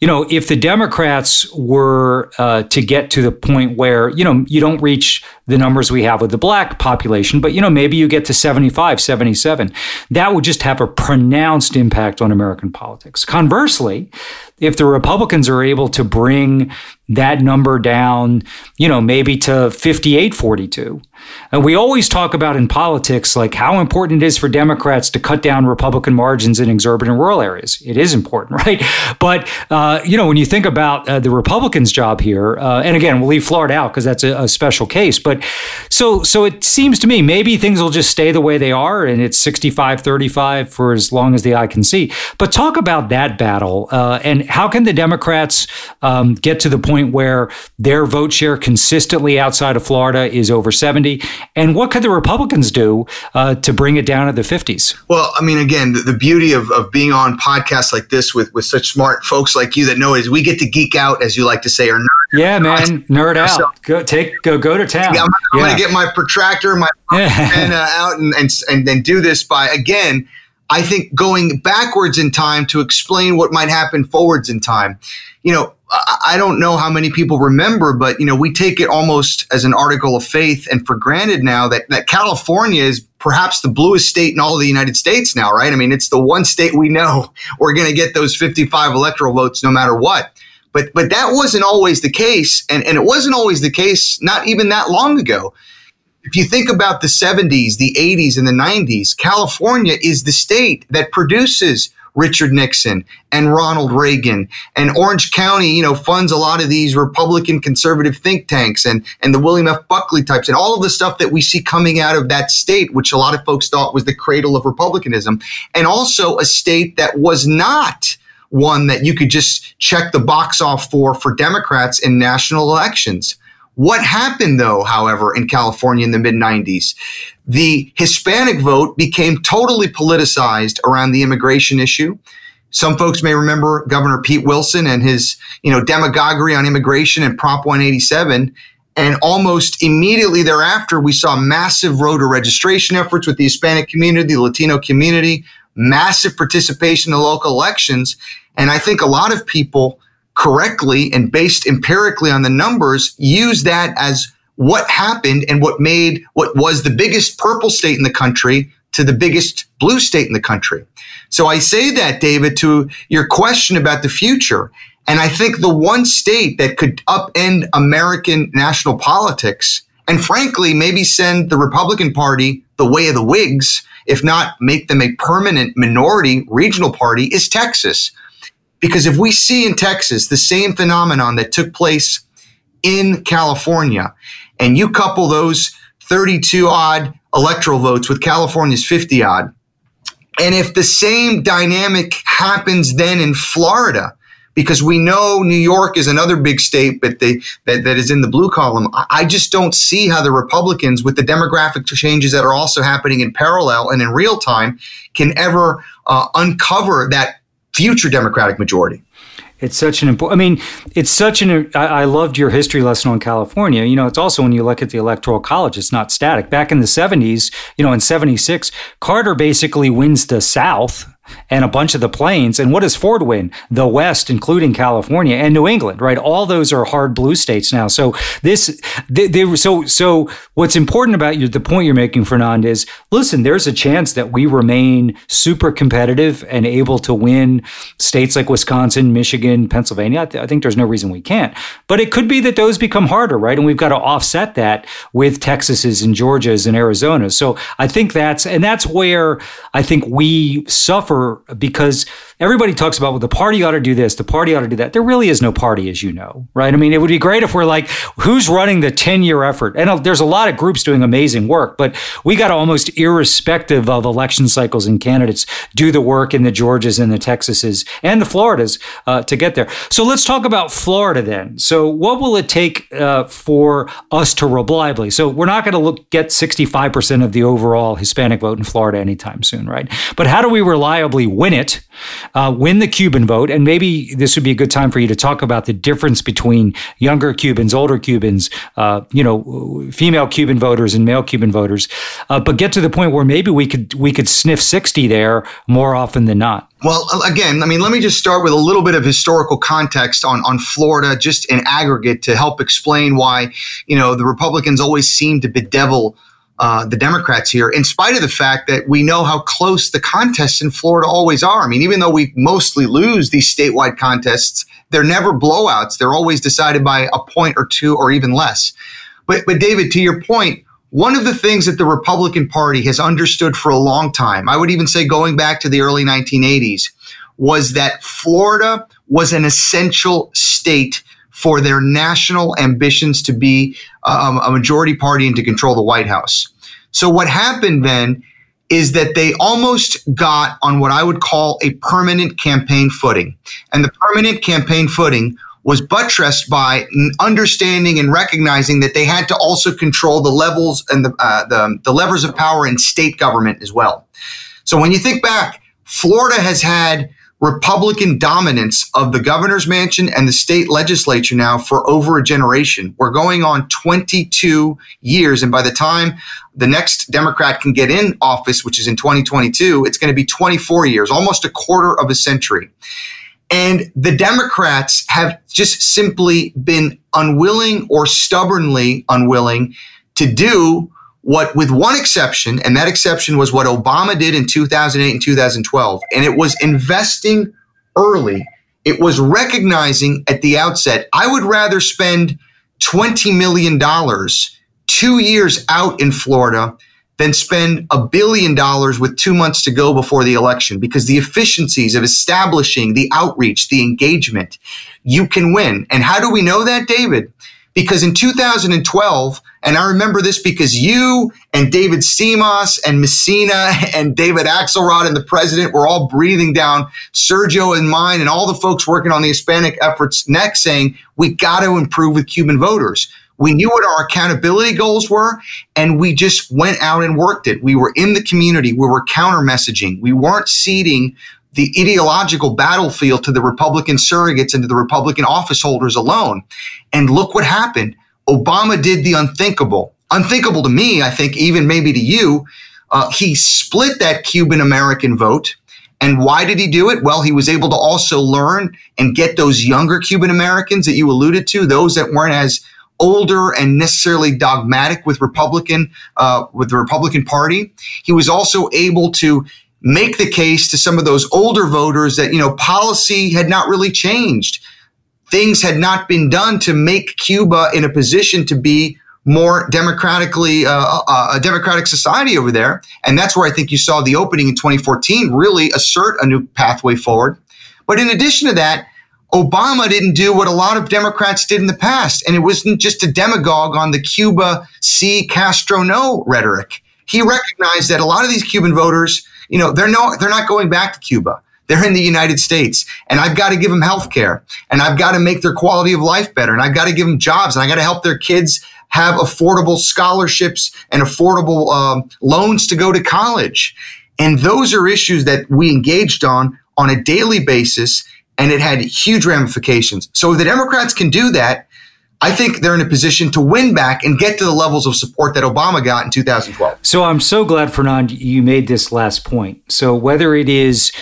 If the Democrats were to get to the point where, you don't reach the numbers we have with the black population, but, maybe you get to 75, 77, that would just have a pronounced impact on American politics. Conversely, if the Republicans are able to bring that number down, maybe to 58, 42, and we always talk about in politics, like how important it is for Democrats to cut down Republican margins in exorbitant rural areas. It is important, right? But, when you think about the Republicans' job here, and again, we'll leave Florida out because that's a special case. But so it seems to me maybe things will just stay the way they are, and it's 65-35 for as long as the eye can see. But talk about that battle, and how can the Democrats get to the point where their vote share consistently outside of Florida is over 70? And what could the Republicans do to bring it down to the 50s? Well, I mean, again, the beauty of being on podcasts like this with such smart folks like you that know is we get to geek out, as you like to say, or nerd. Yeah, man, nerd out. So, go to town. Yeah, I'm going to get my protractor, my pen out, and then do this by, again, I think going backwards in time to explain what might happen forwards in time. I don't know how many people remember, but, we take it almost as an article of faith and for granted now that California is perhaps the bluest state in all of the United States now, right? I mean, it's the one state we know we're going to get those 55 electoral votes no matter what. But that wasn't always the case. And it wasn't always the case not even that long ago. If you think about the 70s, the 80s, and the 90s, California is the state that produces Richard Nixon and Ronald Reagan, and Orange County, funds a lot of these Republican conservative think tanks and the William F. Buckley types and all of the stuff that we see coming out of that state, which a lot of folks thought was the cradle of Republicanism, and also a state that was not one that you could just check the box off for Democrats in national elections. What happened, though, however, in California in the mid-90s? The Hispanic vote became totally politicized around the immigration issue. Some folks may remember Governor Pete Wilson and his, demagoguery on immigration and Prop 187. And almost immediately thereafter, we saw massive voter registration efforts with the Hispanic community, the Latino community, massive participation in local elections. And I think a lot of people correctly and based empirically on the numbers, use that as what happened and what made what was the biggest purple state in the country to the biggest blue state in the country. So I say that, David, to your question about the future. And I think the one state that could upend American national politics and frankly, maybe send the Republican Party the way of the Whigs, if not make them a permanent minority regional party, is Texas. Because if we see in Texas the same phenomenon that took place in California, and you couple those 32-odd electoral votes with California's 50-odd, and if the same dynamic happens then in Florida, because we know New York is another big state that is in the blue column, I just don't see how the Republicans, with the demographic changes that are also happening in parallel and in real time, can ever uncover that future Democratic majority. It's such an important, I loved your history lesson on California. It's also when you look at the Electoral College, it's not static. Back in the 70s, in 76, Carter basically wins the South and a bunch of the plains. And what does Ford win? The West, including California and New England, right? All those are hard blue states now. So so what's important about the point you're making, Fernand, is listen, there's a chance that we remain super competitive and able to win states like Wisconsin, Michigan, Pennsylvania. I think there's no reason we can't, but it could be that those become harder, right? And we've got to offset that with Texas's and Georgia's and Arizona's. So I think that's where I think we suffer tougher because everybody talks about, well, the party ought to do this, the party ought to do that. There really is no party, as you know, right? I mean, it would be great if we're like, who's running the 10-year effort? And there's a lot of groups doing amazing work, but we got to almost irrespective of election cycles and candidates do the work in the Georgias and the Texases and the Floridas to get there. So let's talk about Florida then. So what will it take for us to reliably? So we're not going to get 65% of the overall Hispanic vote in Florida anytime soon, right? But how do we reliably win it, win the Cuban vote? And maybe this would be a good time for you to talk about the difference between younger Cubans, older Cubans, female Cuban voters and male Cuban voters, but get to the point where maybe we could sniff 60 there more often than not. Well, again, I mean, let me just start with a little bit of historical context on Florida, just in aggregate, to help explain why, you know, the Republicans always seem to bedevil the Democrats here, in spite of the fact that we know how close the contests in Florida always are. I mean, even though we mostly lose these statewide contests, they're never blowouts. They're always decided by a point or two or even less. But David, to your point, one of the things that the Republican Party has understood for a long time, I would even say going back to the early 1980s, was that Florida was an essential state for their national ambitions to be a majority party and to control the White House. So what happened then is that they almost got on what I would call a permanent campaign footing. And the permanent campaign footing was buttressed by understanding and recognizing that they had to also control the levels and the levers of power in state government as well. So when you think back, Florida has had Republican dominance of the governor's mansion and the state legislature now for over a generation. We're going on 22 years. And by the time the next Democrat can get in office, which is in 2022, it's going to be 24 years, almost a quarter of a century. And the Democrats have just simply been unwilling or stubbornly unwilling to do what, with one exception, and that exception was what Obama did in 2008 and 2012. And it was investing early. It was recognizing at the outset, I would rather spend $20 million 2 years out in Florida than spend $1 billion with 2 months to go before the election, because the efficiencies of establishing the outreach, the engagement, you can win. And how do we know that, David? Because in 2012, and I remember this because you and David Simas and Messina and David Axelrod and the president were all breathing down Sergio and mine and all the folks working on the Hispanic efforts neck saying, we got to improve with Cuban voters. We knew what our accountability goals were, and we just went out and worked it. We were in the community. We were counter-messaging. We weren't ceding the ideological battlefield to the Republican surrogates and to the Republican office holders alone. And look what happened. Obama did the unthinkable. Unthinkable to me, I think, even maybe to you. He split that Cuban-American vote. And why did he do it? Well, he was able to also learn and get those younger Cuban-Americans that you alluded to, those that weren't as older and necessarily dogmatic with the Republican Party. He was also able to make the case to some of those older voters that, you know, policy had not really changed. Things had not been done to make Cuba in a position to be more democratically, a democratic society over there. And that's where I think you saw the opening in 2014 really assert a new pathway forward. But in addition to that, Obama didn't do what a lot of Democrats did in the past. And it wasn't just a demagogue on the Cuba see, Castro no rhetoric. He recognized that a lot of these Cuban voters, you know, they're not going back to Cuba. They're in the United States. And I've got to give them health care. And I've got to make their quality of life better. And I've got to give them jobs. And I got to help their kids have affordable scholarships and affordable loans to go to college. And those are issues that we engaged on a daily basis. And it had huge ramifications. So if the Democrats can do that, I think they're in a position to win back and get to the levels of support that Obama got in 2012. So I'm so glad, Fernand, you made this last point. So whether it is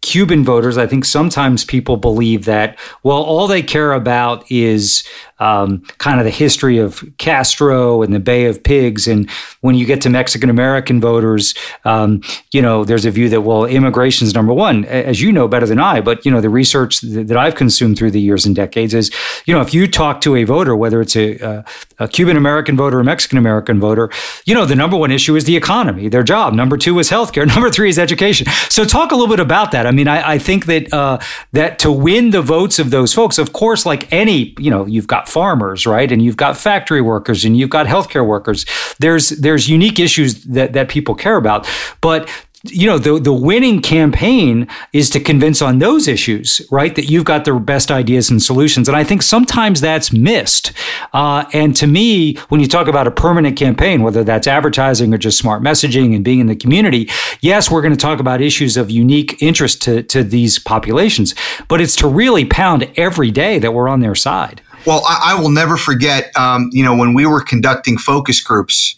Cuban voters, I think sometimes people believe that, well, all they care about is kind of the history of Castro and the Bay of Pigs. And when you get to Mexican-American voters, there's a view that, well, immigration's number one, as you know better than I. But, the research that I've consumed through the years and decades is, if you talk to a voter, whether it's a Cuban-American voter or Mexican-American voter, the number one issue is the economy, their job. Number two is healthcare. Number three is education. So talk a little bit about that. I mean, I think that that to win the votes of those folks, of course, like any, you've got farmers, right? And you've got factory workers and you've got healthcare workers. There's unique issues that people care about. But the winning campaign is to convince on those issues, right? That you've got the best ideas and solutions. And I think sometimes that's missed. And to me, when you talk about a permanent campaign, whether that's advertising or just smart messaging and being in the community, yes, we're going to talk about issues of unique interest to these populations, but it's to really pound every day that we're on their side. Well, I will never forget, when we were conducting focus groups,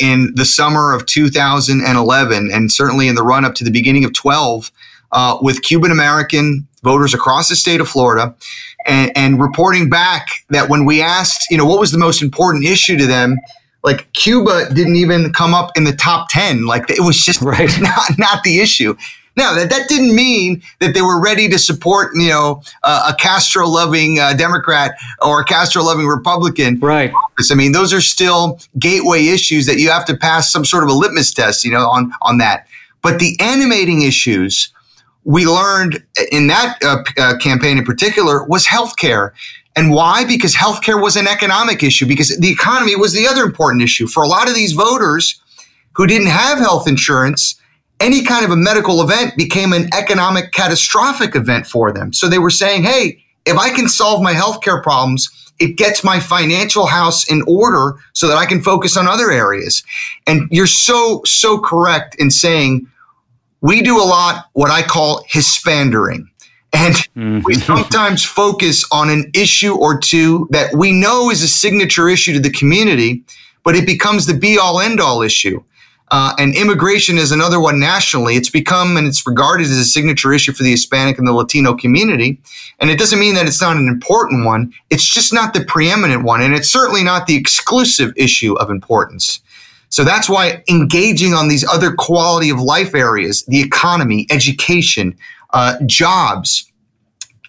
in the summer of 2011, and certainly in the run-up to the beginning of 12, with Cuban American voters across the state of Florida, and reporting back that when we asked, what was the most important issue to them, like Cuba didn't even come up in the top 10. Like it was just not the issue. Now, that didn't mean that they were ready to support, a Castro-loving Democrat or a Castro-loving Republican. Right. I mean, those are still gateway issues that you have to pass some sort of a litmus test, on that. But the animating issues we learned in that campaign in particular was healthcare. And why? Because healthcare was an economic issue, because the economy was the other important issue. For a lot of these voters who didn't have health insurance, any kind of a medical event became an economic catastrophic event for them. So they were saying, hey, if I can solve my healthcare problems, it gets my financial house in order so that I can focus on other areas. And you're so correct in saying we do a lot what I call hispandering. And we sometimes focus on an issue or two that we know is a signature issue to the community, but it becomes the be-all, end-all issue. And immigration is another one nationally. It's become and it's regarded as a signature issue for the Hispanic and the Latino community. And it doesn't mean that it's not an important one. It's just not the preeminent one. And it's certainly not the exclusive issue of importance. So that's why engaging on these other quality of life areas, the economy, education, jobs,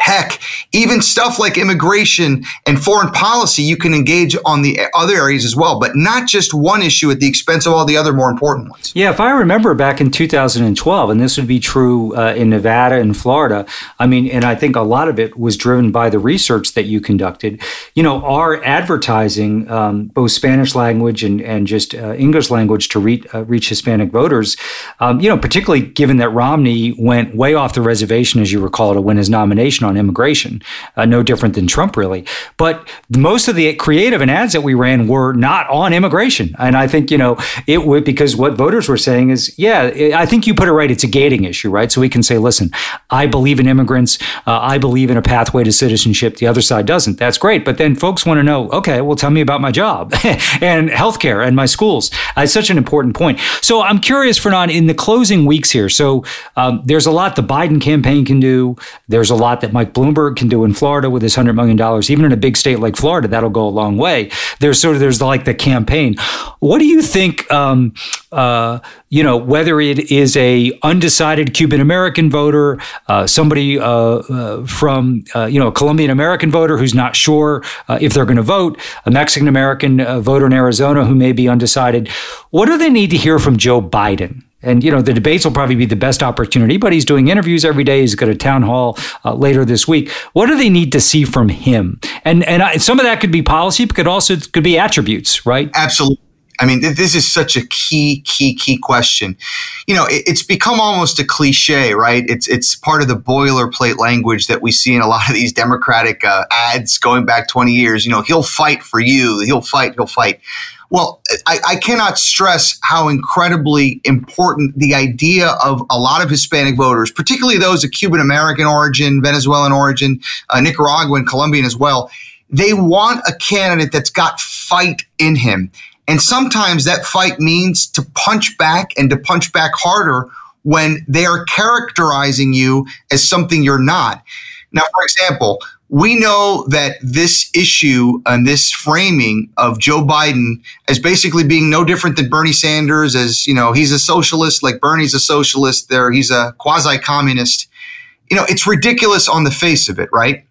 heck, even stuff like immigration and foreign policy, you can engage on the other areas as well, but not just one issue at the expense of all the other more important ones. Yeah, if I remember back in 2012, and this would be true in Nevada and Florida, I mean, and I think a lot of it was driven by the research that you conducted. Our advertising, both Spanish language and just English language to reach Hispanic voters, particularly given that Romney went way off the reservation, as you recall, to win his nomination on immigration, no different than Trump, really. But most of the creative and ads that we ran were not on immigration. And I think, it would, because what voters were saying is, I think you put it right. It's a gating issue, right? So we can say, listen, I believe in immigrants. I believe in a pathway to citizenship. The other side doesn't. That's great. But then folks want to know, okay, well, tell me about my job and healthcare and my schools. It's such an important point. So I'm curious, Fernand, in the closing weeks here. So there's a lot the Biden campaign can do. There's a lot that Mike Bloomberg can do in Florida with his $100 million, even in a big state like Florida, that'll go a long way. There's like the campaign. What do you think, whether it is a undecided Cuban American voter, somebody from, a Colombian American voter who's not sure if they're going to vote, a Mexican American voter in Arizona who may be undecided, what do they need to hear from Joe Biden? And, the debates will probably be the best opportunity, but he's doing interviews every day. He's got a town hall later this week. What do they need to see from him? And some of that could be policy, but could also be attributes, right? Absolutely. I mean, this is such a key question. It's become almost a cliche, right? It's part of the boilerplate language that we see in a lot of these Democratic ads going back 20 years. He'll fight for you. He'll fight. Well, I cannot stress how incredibly important the idea of a lot of Hispanic voters, particularly those of Cuban American origin, Venezuelan origin, Nicaraguan, Colombian as well, they want a candidate that's got fight in him. And sometimes that fight means to punch back and to punch back harder when they are characterizing you as something you're not. Now, for example, we know that this issue and this framing of Joe Biden as basically being no different than Bernie Sanders, as, you know, he's a socialist, like Bernie's a socialist there, he's a quasi-communist. You know, it's ridiculous on the face of it, right?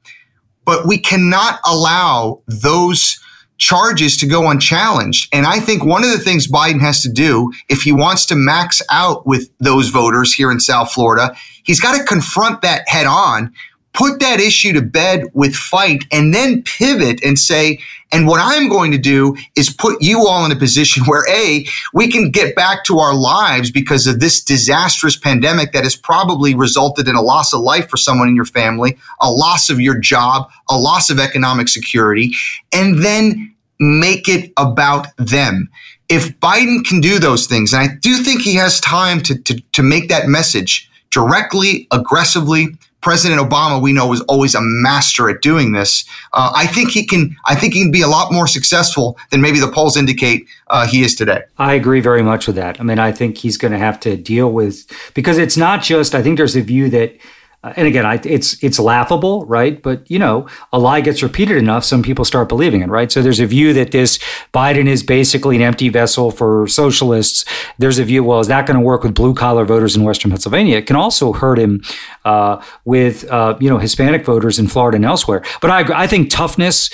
But we cannot allow those charges to go unchallenged. And I think one of the things Biden has to do, if he wants to max out with those voters here in South Florida, he's got to confront that head on, put that issue to bed with fight, and then pivot and say, and what I'm going to do is put you all in a position where, A, we can get back to our lives because of this disastrous pandemic that has probably resulted in a loss of life for someone in your family, a loss of your job, a loss of economic security, and then make it about them. If Biden can do those things, and I do think he has time to make that message directly, aggressively. President Obama, we know, was always a master at doing this. I think he can be a lot more successful than maybe the polls indicate he is today. I agree very much with that. I mean, I think he's going to have to deal with, because it's not just, I think there's a view that, and again, it's laughable, right? But, you know, a lie gets repeated enough, some people start believing it, right? So there's a view that this Biden is basically an empty vessel for socialists. There's a view, well, is that going to work with blue collar voters in Western Pennsylvania? It can also hurt him with Hispanic voters in Florida and elsewhere. But I think toughness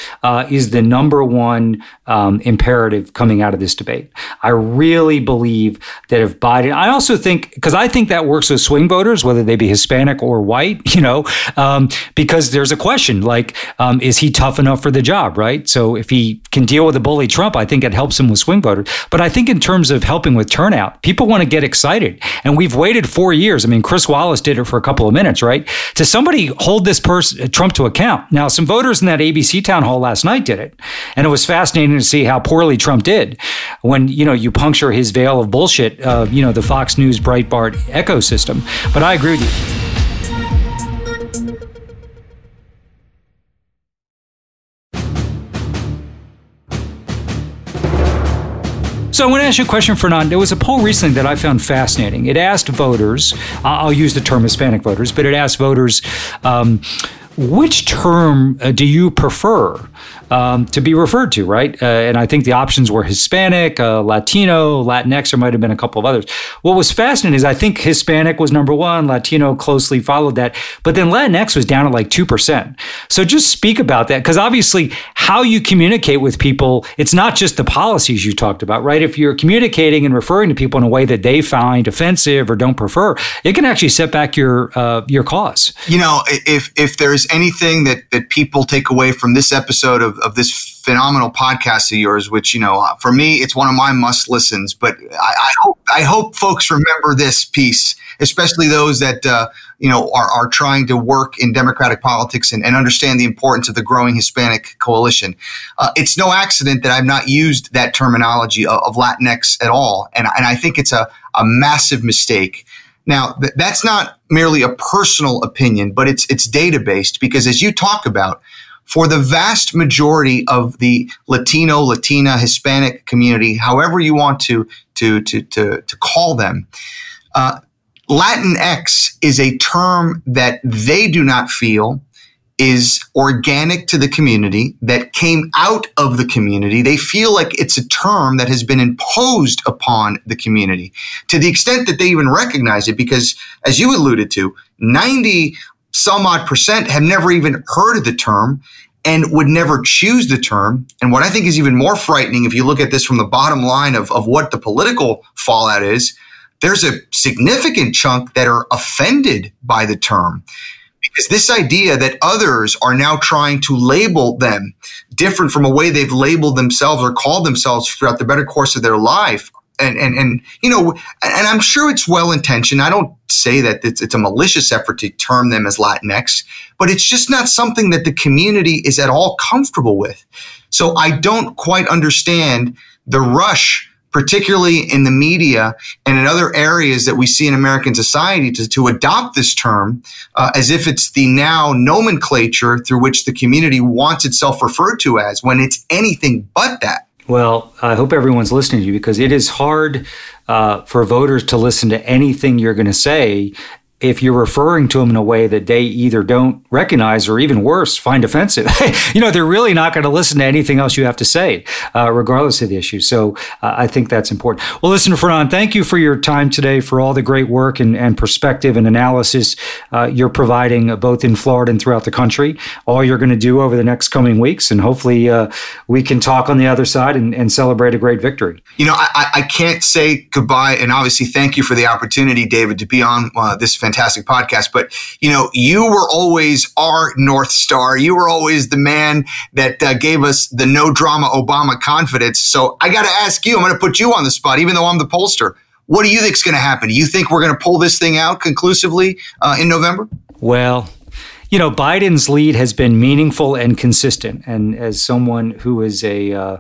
is the number one imperative coming out of this debate. I really believe that if Biden, I also think, because I think that works with swing voters, whether they be Hispanic or white, because there's a question like, is he tough enough for the job, right? So if he can deal with a bully Trump, I think it helps him with swing voters. But I think in terms of helping with turnout, people want to get excited. And we've waited 4 years. I mean, Chris Wallace did it for a couple of minutes, right? To somebody hold this person, Trump, to account. Now, some voters in that ABC town hall last night did it. And it was fascinating to see how poorly Trump did when, you know, you puncture his veil of bullshit, the Fox News, Breitbart ecosystem. But I agree with you. So I want to ask you a question, Fernand. There was a poll recently that I found fascinating. It asked voters, I'll use the term Hispanic voters, but it asked voters, which term do you prefer to be referred to, right? And I think the options were Hispanic, Latino, Latinx, or might have been a couple of others. What was fascinating is I think Hispanic was number one, Latino closely followed that, but then Latinx was down at like 2%. So just speak about that, because obviously how you communicate with people, it's not just the policies you talked about, right? If you're communicating and referring to people in a way that they find offensive or don't prefer, it can actually set back your cause. You know, if there's anything that people take away from this episode of this phenomenal podcast of yours, which, you know, for me, it's one of my must listens, but I hope folks remember this piece, especially those that, are trying to work in Democratic politics and understand the importance of the growing Hispanic coalition. It's no accident that I've not used that terminology of Latinx at all. And I think it's a massive mistake. Now, that's not merely a personal opinion, but it's data-based, because as you talk about, for the vast majority of the Latino, Latina, Hispanic community, however you want to call them, Latinx is a term that they do not feel is organic to the community, that came out of the community. They feel like it's a term that has been imposed upon the community to the extent that they even recognize it, because as you alluded to, 90-some odd percent have never even heard of the term and would never choose the term. And what I think is even more frightening, if you look at this from the bottom line of what the political fallout is, there's a significant chunk that are offended by the term. Because this idea that others are now trying to label them different from a way they've labeled themselves or called themselves throughout the better course of their life. And I'm sure it's well-intentioned. I don't say that it's a malicious effort to term them as Latinx, but it's just not something that the community is at all comfortable with. So I don't quite understand the rush, particularly in the media and in other areas that we see in American society, to adopt this term as if it's the now nomenclature through which the community wants itself referred to as, when it's anything but that. Well, I hope everyone's listening to you, because it is hard for voters to listen to anything you're going to say if you're referring to them in a way that they either don't recognize or, even worse, find offensive. You know, they're really not going to listen to anything else you have to say, regardless of the issue. So I think that's important. Well, listen, Fernand, thank you for your time today, for all the great work and perspective and analysis you're providing both in Florida and throughout the country, all you're going to do over the next coming weeks. And hopefully we can talk on the other side and celebrate a great victory. You know, I can't say goodbye. And obviously, thank you for the opportunity, David, to be on this fantastic podcast. But, you know, you were always our North Star. You were always the man that gave us the no drama Obama confidence. So I got to ask you, I'm going to put you on the spot, even though I'm the pollster. What do you think is going to happen? Do you think we're going to pull this thing out conclusively in November? Well, you know, Biden's lead has been meaningful and consistent. And as someone who is a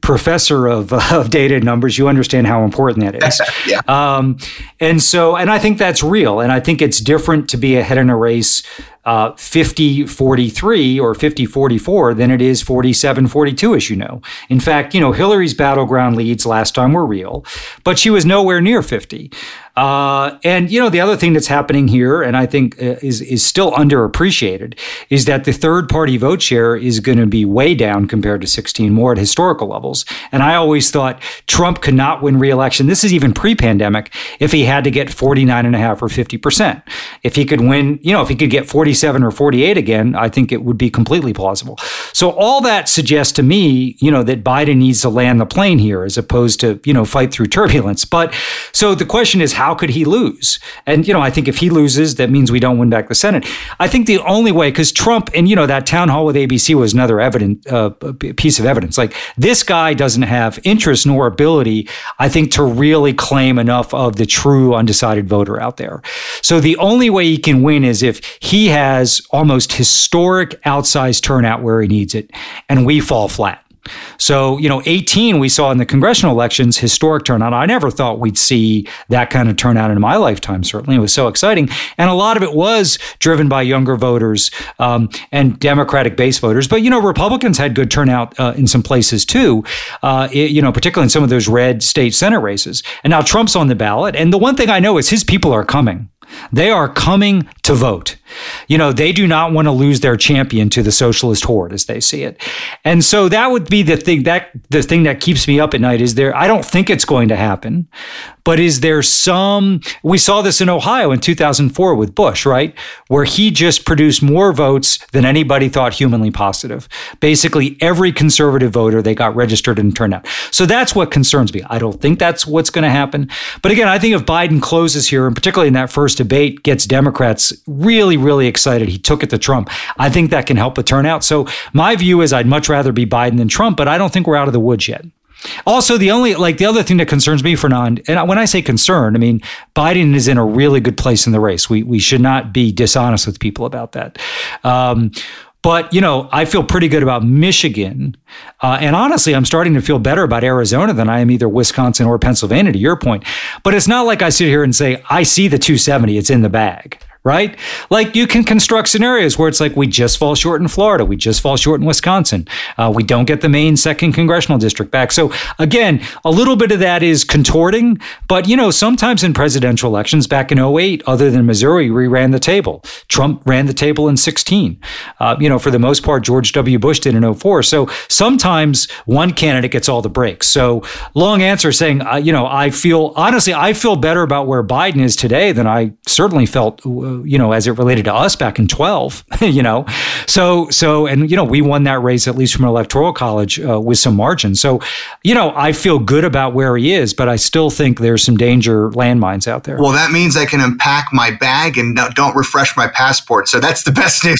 professor of data and numbers, you understand how important that is. Yeah. And I think that's real. And I think it's different to be ahead in a race 50-43 or 50-44 than it is 47-42, as you know. In fact, you know, Hillary's battleground leads last time were real, but she was nowhere near 50. And, you know, the other thing that's happening here, and I think is still underappreciated, is that the third-party vote share is going to be way down compared to 16, more at historical levels. And I always thought Trump could not win re-election, this is even pre-pandemic, if he had to get 49.5 or 50%. If he could win, you know, if he could get 47 or 48 again, I think it would be completely plausible. So all that suggests to me, you know, that Biden needs to land the plane here as opposed to, you know, fight through turbulence. But so the question is, how could he lose? And, you know, I think if he loses, that means we don't win back the Senate. I think the only way, because Trump, and, you know, that town hall with ABC was another piece of evidence. Like, this guy doesn't have interest nor ability, I think, to really claim enough of the true undecided voter out there. So the only way he can win is if he has almost historic outsized turnout where he needs it, and we fall flat. So, you know, 18, we saw in the congressional elections, historic turnout. I never thought we'd see that kind of turnout in my lifetime, certainly. It was so exciting. And a lot of it was driven by younger voters and Democratic base voters. But, you know, Republicans had good turnout in some places, too, you know, particularly in some of those red state Senate races. And now Trump's on the ballot. And the one thing I know is his people are coming. They are coming to vote. You know, they do not want to lose their champion to the socialist horde, as they see it. And so that would be the thing that keeps me up at night. Is there, I don't think it's going to happen, but is there some, we saw this in Ohio in 2004 with Bush, right? Where he just produced more votes than anybody thought humanly positive. Basically, every conservative voter, they got registered and turned out. So that's what concerns me. I don't think that's what's going to happen. But again, I think if Biden closes here, and particularly in that first debate, gets Democrats really, really excited, he took it to Trump, I think that can help with turnout. So my view is I'd much rather be Biden than Trump, but I don't think we're out of the woods yet. Also, the other thing that concerns me, Fernand, and when I say concern, I mean, Biden is in a really good place in the race. We should not be dishonest with people about that. But, you know, I feel pretty good about Michigan. And honestly, I'm starting to feel better about Arizona than I am either Wisconsin or Pennsylvania, to your point. But it's not like I sit here and say, I see the 270, it's in the bag. Right? Like, you can construct scenarios where it's like, we just fall short in Florida. We just fall short in Wisconsin. We don't get the Maine second congressional district back. So again, a little bit of that is contorting, but, you know, sometimes in presidential elections back in 2008, other than Missouri, we ran the table. Trump ran the table in 2016. You know, for the most part, George W. Bush did in 2004. So sometimes one candidate gets all the breaks. So long answer saying, you know, I feel better about where Biden is today than I certainly felt you know, as it related to us back in 2012, you know, so, and, you know, we won that race, at least from an electoral college, with some margin. So, you know, I feel good about where he is, but I still think there's some danger landmines out there. Well, that means I can unpack my bag and don't refresh my passport. So that's the best news.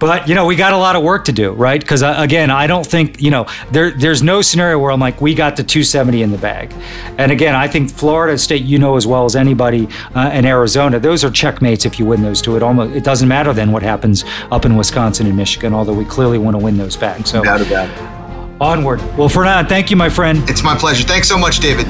But, you know, we got a lot of work to do, right? Because, again, I don't think, you know, there's no scenario where I'm like, we got the 270 in the bag. And again, I think Florida State, you know, as well as anybody, and Arizona, those are checkmates if you win those two. It doesn't matter then what happens up in Wisconsin and Michigan, although we clearly want to win those back. So, doubt about it. Onward. Well, Fernand, thank you, my friend. It's my pleasure. Thanks so much, David.